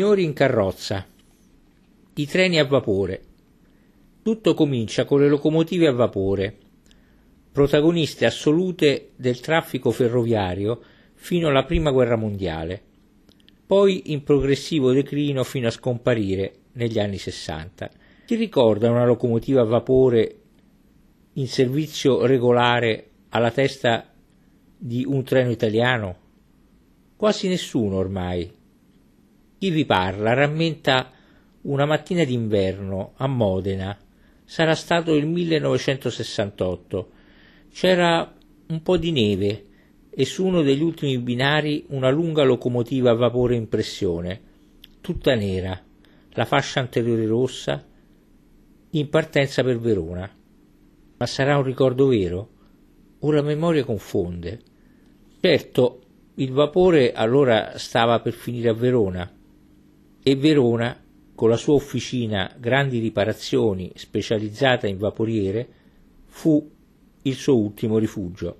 Signori in carrozza, i treni a vapore. Tutto comincia con le locomotive a vapore, protagoniste assolute del traffico ferroviario fino alla Prima Guerra Mondiale, poi in progressivo declino fino a scomparire negli anni 60. Si ricorda una locomotiva a vapore in servizio regolare alla testa di un treno italiano? Quasi nessuno ormai. Chi vi parla rammenta una mattina d'inverno a Modena, sarà stato il 1968, c'era un po' di neve e su uno degli ultimi binari una lunga locomotiva a vapore in pressione, tutta nera, la fascia anteriore rossa, in partenza per Verona. Ma sarà un ricordo vero? O la memoria confonde? Certo, il vapore allora stava per finire a Verona, e Verona, con la sua officina Grandi Riparazioni specializzata in vaporiere, fu il suo ultimo rifugio.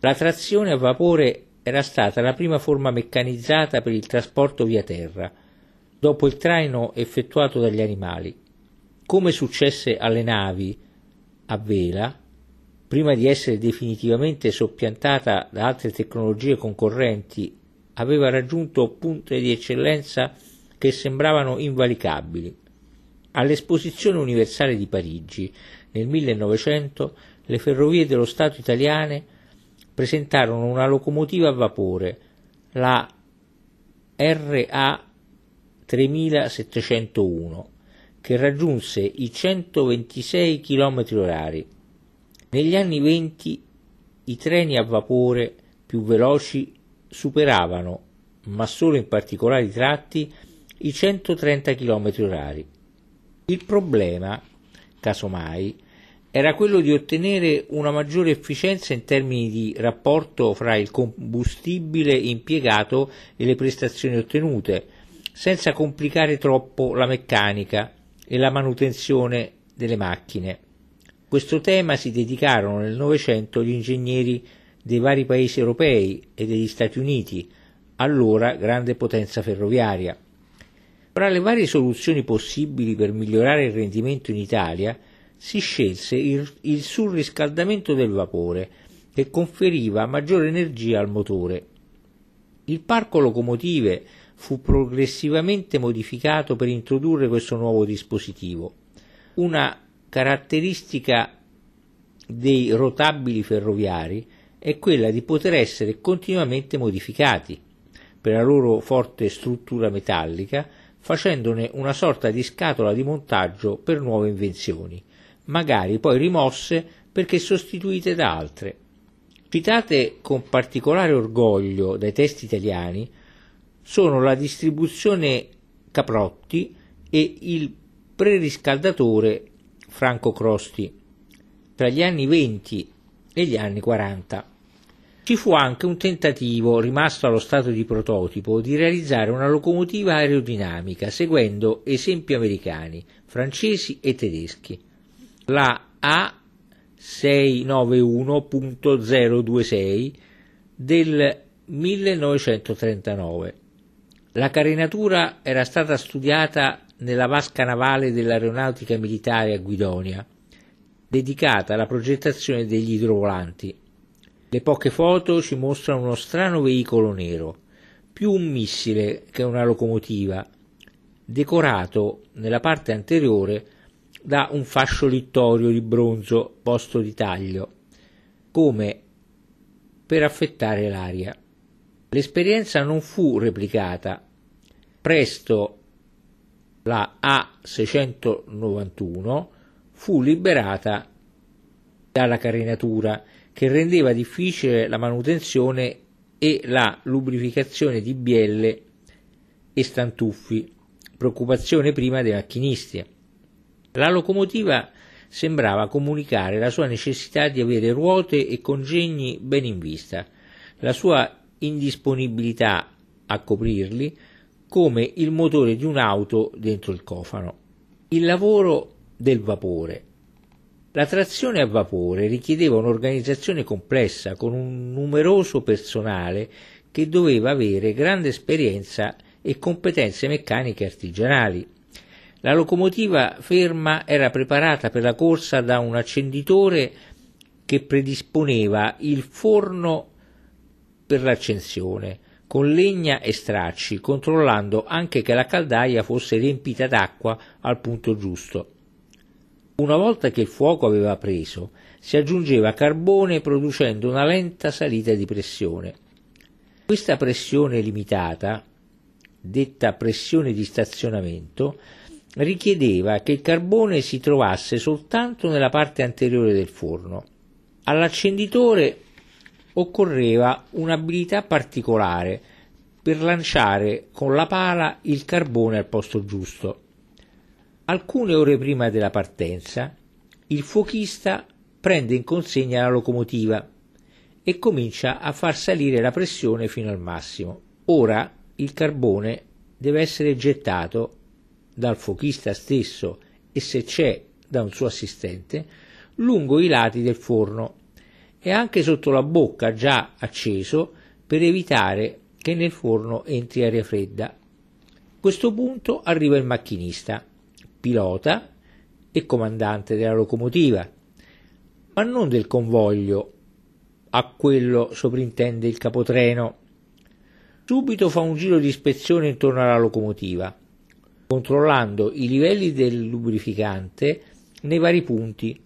La trazione a vapore era stata la prima forma meccanizzata per il trasporto via terra, dopo il traino effettuato dagli animali. Come successe alle navi a vela, prima di essere definitivamente soppiantata da altre tecnologie concorrenti, aveva raggiunto punte di eccellenza che sembravano invalicabili. All'Esposizione Universale di Parigi, nel 1900, le Ferrovie dello Stato italiane presentarono una locomotiva a vapore, la RA 3701, che raggiunse i 126 km/h. Negli anni 20 i treni a vapore più veloci superavano, ma solo in particolari tratti, i 130 km/h. Il problema, casomai, era quello di ottenere una maggiore efficienza in termini di rapporto fra il combustibile impiegato e le prestazioni ottenute, senza complicare troppo la meccanica e la manutenzione delle macchine. Questo tema si dedicarono nel Novecento gli ingegneri dei vari paesi europei e degli Stati Uniti, allora grande potenza ferroviaria. Fra le varie soluzioni possibili per migliorare il rendimento in Italia si scelse il surriscaldamento del vapore, che conferiva maggiore energia al motore. Il parco locomotive fu progressivamente modificato per introdurre questo nuovo dispositivo. Una caratteristica dei rotabili ferroviari è quella di poter essere continuamente modificati per la loro forte struttura metallica, facendone una sorta di scatola di montaggio per nuove invenzioni, magari poi rimosse perché sostituite da altre. Citate con particolare orgoglio dai testi italiani sono la distribuzione Caprotti e il preriscaldatore Franco Crosti, tra gli anni 20 e gli anni 40. Ci fu anche un tentativo, rimasto allo stato di prototipo, di realizzare una locomotiva aerodinamica seguendo esempi americani, francesi e tedeschi. La A691.026 del 1939. La carenatura era stata studiata nella vasca navale dell'aeronautica militare a Guidonia, dedicata alla progettazione degli idrovolanti. Le poche foto ci mostrano uno strano veicolo nero, più un missile che una locomotiva, decorato nella parte anteriore da un fascio littorio di bronzo posto di taglio, come per affettare l'aria. L'esperienza non fu replicata. Presto la A691 fu liberata dalla carenatura, che rendeva difficile la manutenzione e la lubrificazione di bielle e stantuffi, preoccupazione prima dei macchinisti. La locomotiva sembrava comunicare la sua necessità di avere ruote e congegni ben in vista, la sua indisponibilità a coprirli, come il motore di un'auto dentro il cofano. Il lavoro del vapore. La trazione a vapore richiedeva un'organizzazione complessa con un numeroso personale che doveva avere grande esperienza e competenze meccaniche artigianali. La locomotiva ferma era preparata per la corsa da un accenditore che predisponeva il forno per l'accensione, con legna e stracci, controllando anche che la caldaia fosse riempita d'acqua al punto giusto. Una volta che il fuoco aveva preso, si aggiungeva carbone producendo una lenta salita di pressione. Questa pressione limitata, detta pressione di stazionamento, richiedeva che il carbone si trovasse soltanto nella parte anteriore del forno. All'accenditore occorreva un'abilità particolare per lanciare con la pala il carbone al posto giusto. Alcune ore prima della partenza, il fuochista prende in consegna la locomotiva e comincia a far salire la pressione fino al massimo. Ora il carbone deve essere gettato dal fuochista stesso e, se c'è, da un suo assistente, lungo i lati del forno e anche sotto la bocca già acceso per evitare che nel forno entri aria fredda. A questo punto arriva il macchinista, pilota e comandante della locomotiva, ma non del convoglio, a quello soprintende il capotreno. Subito fa un giro di ispezione intorno alla locomotiva, controllando i livelli del lubrificante nei vari punti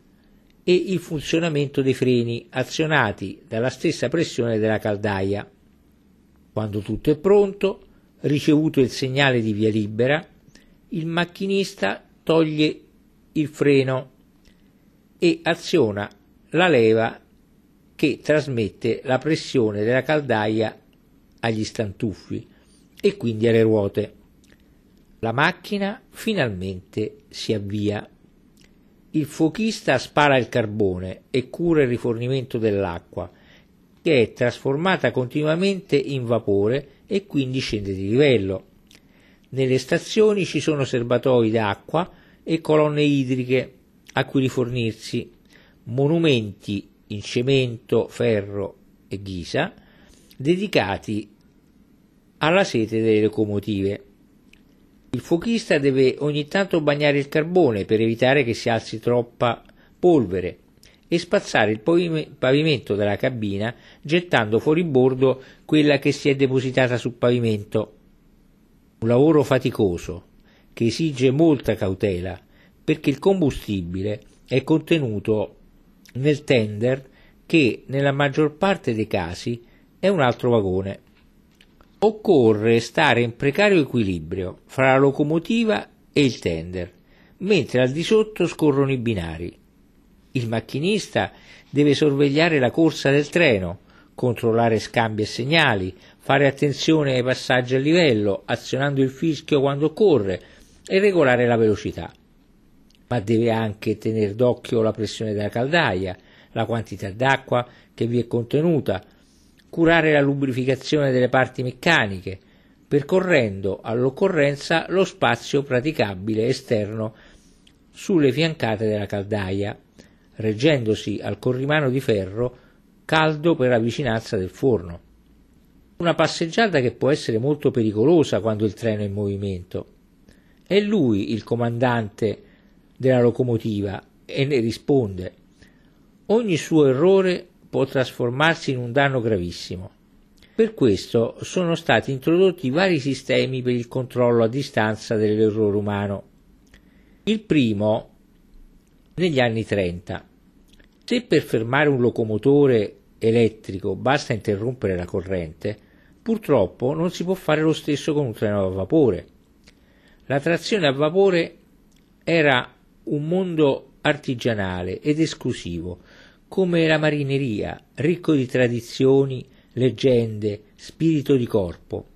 e il funzionamento dei freni azionati dalla stessa pressione della caldaia. Quando tutto è pronto, ricevuto il segnale di via libera, il macchinista toglie il freno e aziona la leva che trasmette la pressione della caldaia agli stantuffi e quindi alle ruote. La macchina finalmente si avvia. Il fuochista spara il carbone e cura il rifornimento dell'acqua, che è trasformata continuamente in vapore e quindi scende di livello. Nelle stazioni ci sono serbatoi d'acqua e colonne idriche a cui rifornirsi, monumenti in cemento, ferro e ghisa dedicati alla sete delle locomotive. Il fuochista deve ogni tanto bagnare il carbone per evitare che si alzi troppa polvere e spazzare il pavimento della cabina gettando fuori bordo quella che si è depositata sul pavimento. Un lavoro faticoso che esige molta cautela perché il combustibile è contenuto nel tender che nella maggior parte dei casi è un altro vagone. Occorre stare in precario equilibrio fra la locomotiva e il tender, mentre al di sotto scorrono i binari. Il macchinista deve sorvegliare la corsa del treno, controllare scambi e segnali, fare attenzione ai passaggi a livello, azionando il fischio quando occorre e regolare la velocità. Ma deve anche tenere d'occhio la pressione della caldaia, la quantità d'acqua che vi è contenuta, curare la lubrificazione delle parti meccaniche, percorrendo all'occorrenza lo spazio praticabile esterno sulle fiancate della caldaia, reggendosi al corrimano di ferro caldo per la vicinanza del forno. Una passeggiata che può essere molto pericolosa quando il treno è in movimento. È lui il comandante della locomotiva e ne risponde. Ogni suo errore può trasformarsi in un danno gravissimo. Per questo sono stati introdotti vari sistemi per il controllo a distanza dell'errore umano. Il primo negli anni 30. Se per fermare un locomotore elettrico basta interrompere la corrente, purtroppo non si può fare lo stesso con un treno a vapore. La trazione a vapore era un mondo artigianale ed esclusivo, come la marineria, ricco di tradizioni, leggende, spirito di corpo.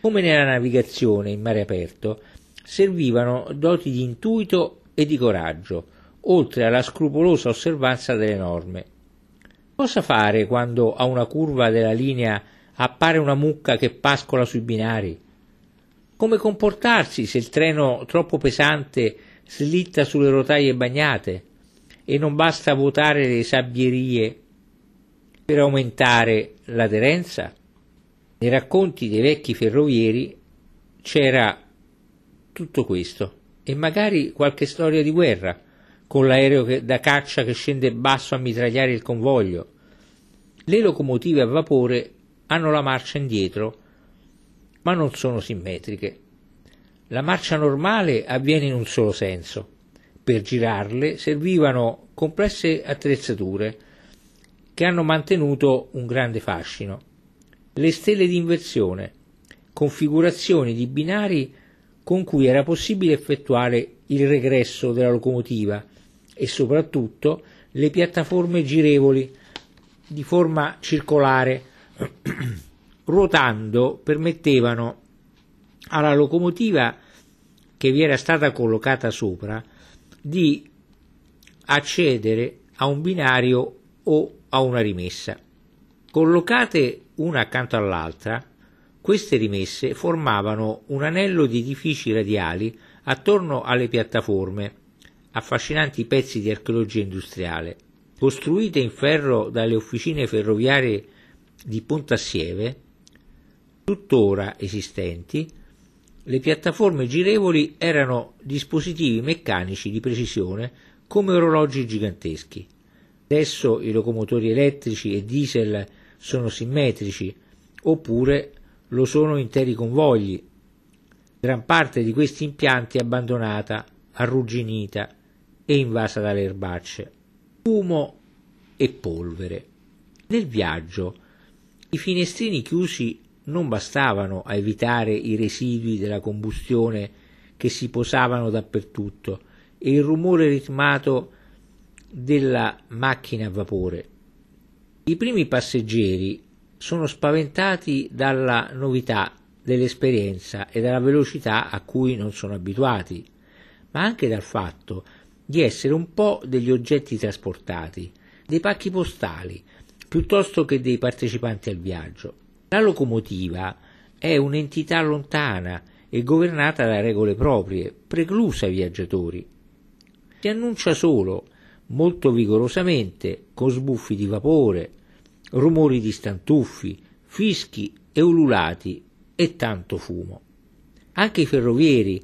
Come nella navigazione in mare aperto, servivano doti di intuito e di coraggio, oltre alla scrupolosa osservanza delle norme. Cosa fare quando a una curva della linea appare una mucca che pascola sui binari? Come comportarsi se il treno troppo pesante slitta sulle rotaie bagnate? E non basta vuotare le sabbierie per aumentare l'aderenza? Nei racconti dei vecchi ferrovieri c'era tutto questo e magari qualche storia di guerra, con l'aereo da caccia che scende basso a mitragliare il convoglio. Le locomotive a vapore hanno la marcia indietro, ma non sono simmetriche. La marcia normale avviene in un solo senso. Per girarle servivano complesse attrezzature che hanno mantenuto un grande fascino. Le stelle di inversione, configurazioni di binari con cui era possibile effettuare il regresso della locomotiva, e soprattutto le piattaforme girevoli di forma circolare ruotando permettevano alla locomotiva che vi era stata collocata sopra di accedere a un binario o a una rimessa. Collocate una accanto all'altra, queste rimesse formavano un anello di edifici radiali attorno alle piattaforme, affascinanti pezzi di archeologia industriale. Costruite in ferro dalle officine ferroviarie di Pontassieve, tuttora esistenti, le piattaforme girevoli erano dispositivi meccanici di precisione come orologi giganteschi. Adesso i locomotori elettrici e diesel sono simmetrici, oppure lo sono interi convogli. Gran parte di questi impianti è abbandonata, arrugginita e invasa dalle erbacce, fumo e polvere. Nel viaggio i finestrini chiusi non bastavano a evitare i residui della combustione che si posavano dappertutto e il rumore ritmato della macchina a vapore. I primi passeggeri sono spaventati dalla novità dell'esperienza e dalla velocità a cui non sono abituati, ma anche dal fatto di essere un po' degli oggetti trasportati, dei pacchi postali, piuttosto che dei partecipanti al viaggio. La locomotiva è un'entità lontana e governata da regole proprie, preclusa ai viaggiatori. Si annuncia solo, molto vigorosamente, con sbuffi di vapore, rumori di stantuffi, fischi e ululati e tanto fumo. Anche i ferrovieri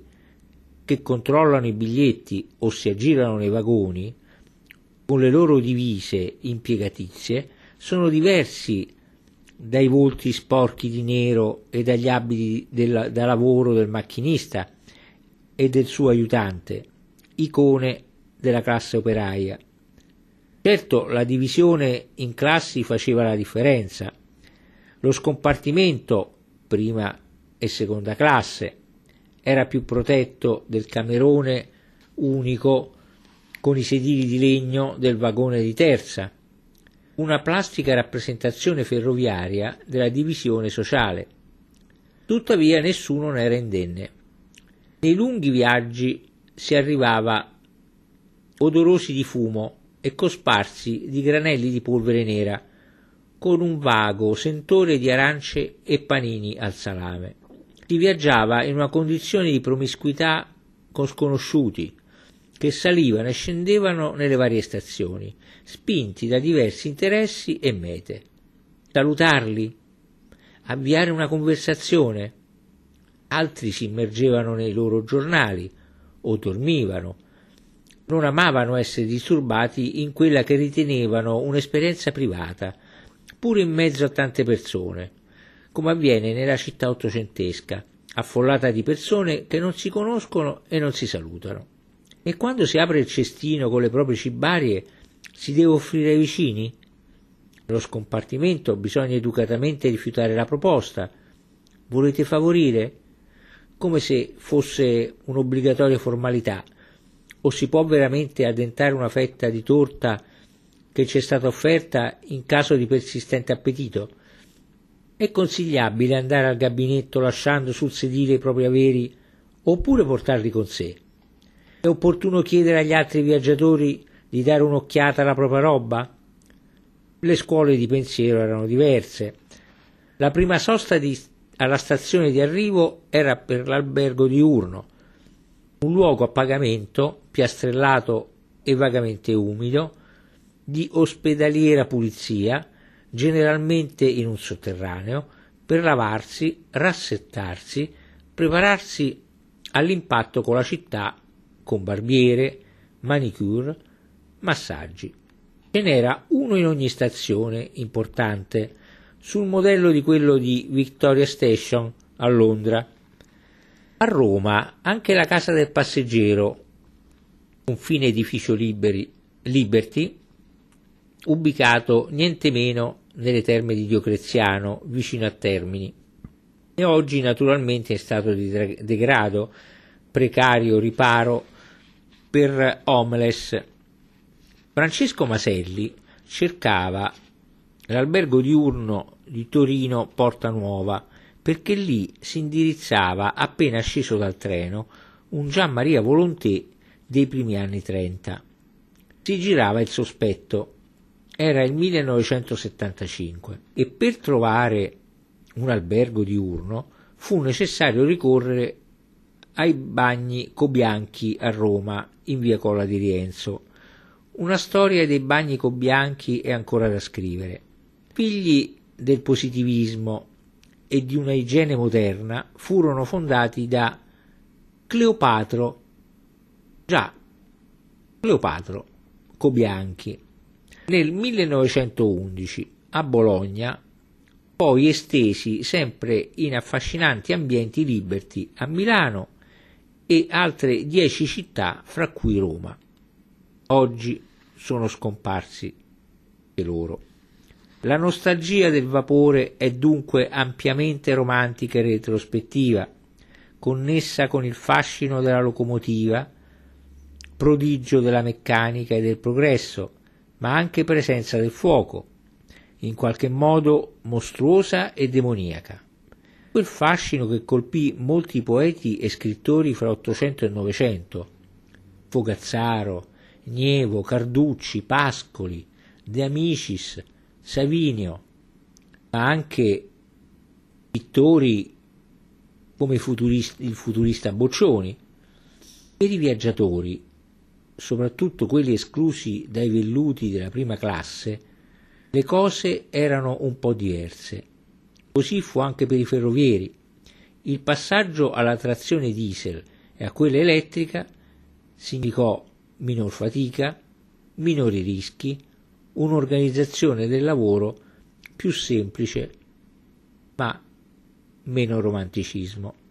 che controllano i biglietti o si aggirano nei vagoni, con le loro divise impiegatizie, sono diversi dai volti sporchi di nero e dagli abiti da lavoro del macchinista e del suo aiutante, icone della classe operaia. Certo, la divisione in classi faceva la differenza, lo scompartimento prima e seconda classe era più protetto del camerone unico con i sedili di legno del vagone di terza, una plastica rappresentazione ferroviaria della divisione sociale. Tuttavia nessuno ne era indenne. Nei lunghi viaggi si arrivava odorosi di fumo e cosparsi di granelli di polvere nera, con un vago sentore di arance e panini al salame. Si viaggiava in una condizione di promiscuità con sconosciuti, che salivano e scendevano nelle varie stazioni, spinti da diversi interessi e mete. Salutarli, avviare una conversazione. Altri si immergevano nei loro giornali o dormivano. Non amavano essere disturbati in quella che ritenevano un'esperienza privata, pur in mezzo a tante persone, come avviene nella città ottocentesca, affollata di persone che non si conoscono e non si salutano. E quando si apre il cestino con le proprie cibarie, si deve offrire ai vicini? Nello scompartimento bisogna educatamente rifiutare la proposta. Volete favorire? Come se fosse un'obbligatoria formalità. O si può veramente addentare una fetta di torta che ci è stata offerta in caso di persistente appetito? È consigliabile andare al gabinetto lasciando sul sedile i propri averi oppure portarli con sé? È opportuno chiedere agli altri viaggiatori di dare un'occhiata alla propria roba? Le scuole di pensiero erano diverse. La prima sosta alla stazione di arrivo era per l'albergo diurno, un luogo a pagamento, piastrellato e vagamente umido, di ospedaliera pulizia, generalmente in un sotterraneo, per lavarsi, rassettarsi, prepararsi all'impatto con la città con barbiere, manicure, massaggi. Ce n'era uno in ogni stazione importante, sul modello di quello di Victoria Station a Londra. A Roma anche la Casa del Passeggero, un fine edificio Liberty, ubicato niente meno nelle terme di Diocleziano, vicino a Termini, e oggi naturalmente in stato di degrado, precario riparo per homeless. Francesco Maselli cercava l'albergo diurno di Torino Porta Nuova, perché lì si indirizzava, appena sceso dal treno, un Gian Maria Volonté dei primi anni 30. Si girava il sospetto. Era il 1975 e per trovare un albergo diurno fu necessario ricorrere ai bagni Cobianchi a Roma, in via Colla di Rienzo. Una storia dei bagni Cobianchi è ancora da scrivere. Figli del positivismo e di una igiene moderna, furono fondati da Cleopatro Cobianchi nel 1911 a Bologna, poi estesi sempre in affascinanti ambienti liberty a Milano e altre 10 città, fra cui Roma. Oggi sono scomparsi anche loro. La nostalgia del vapore è dunque ampiamente romantica e retrospettiva, connessa con il fascino della locomotiva, prodigio della meccanica e del progresso, ma anche presenza del fuoco, in qualche modo mostruosa e demoniaca. Quel fascino che colpì molti poeti e scrittori fra 800 e 900, Fogazzaro, Nievo, Carducci, Pascoli, De Amicis, Savinio, ma anche pittori come il futurista Boccioni. Per i viaggiatori, soprattutto quelli esclusi dai velluti della prima classe, le cose erano un po' diverse. Così fu anche per i ferrovieri. Il passaggio alla trazione diesel e a quella elettrica significò minor fatica, minori rischi, un'organizzazione del lavoro più semplice, ma meno romanticismo.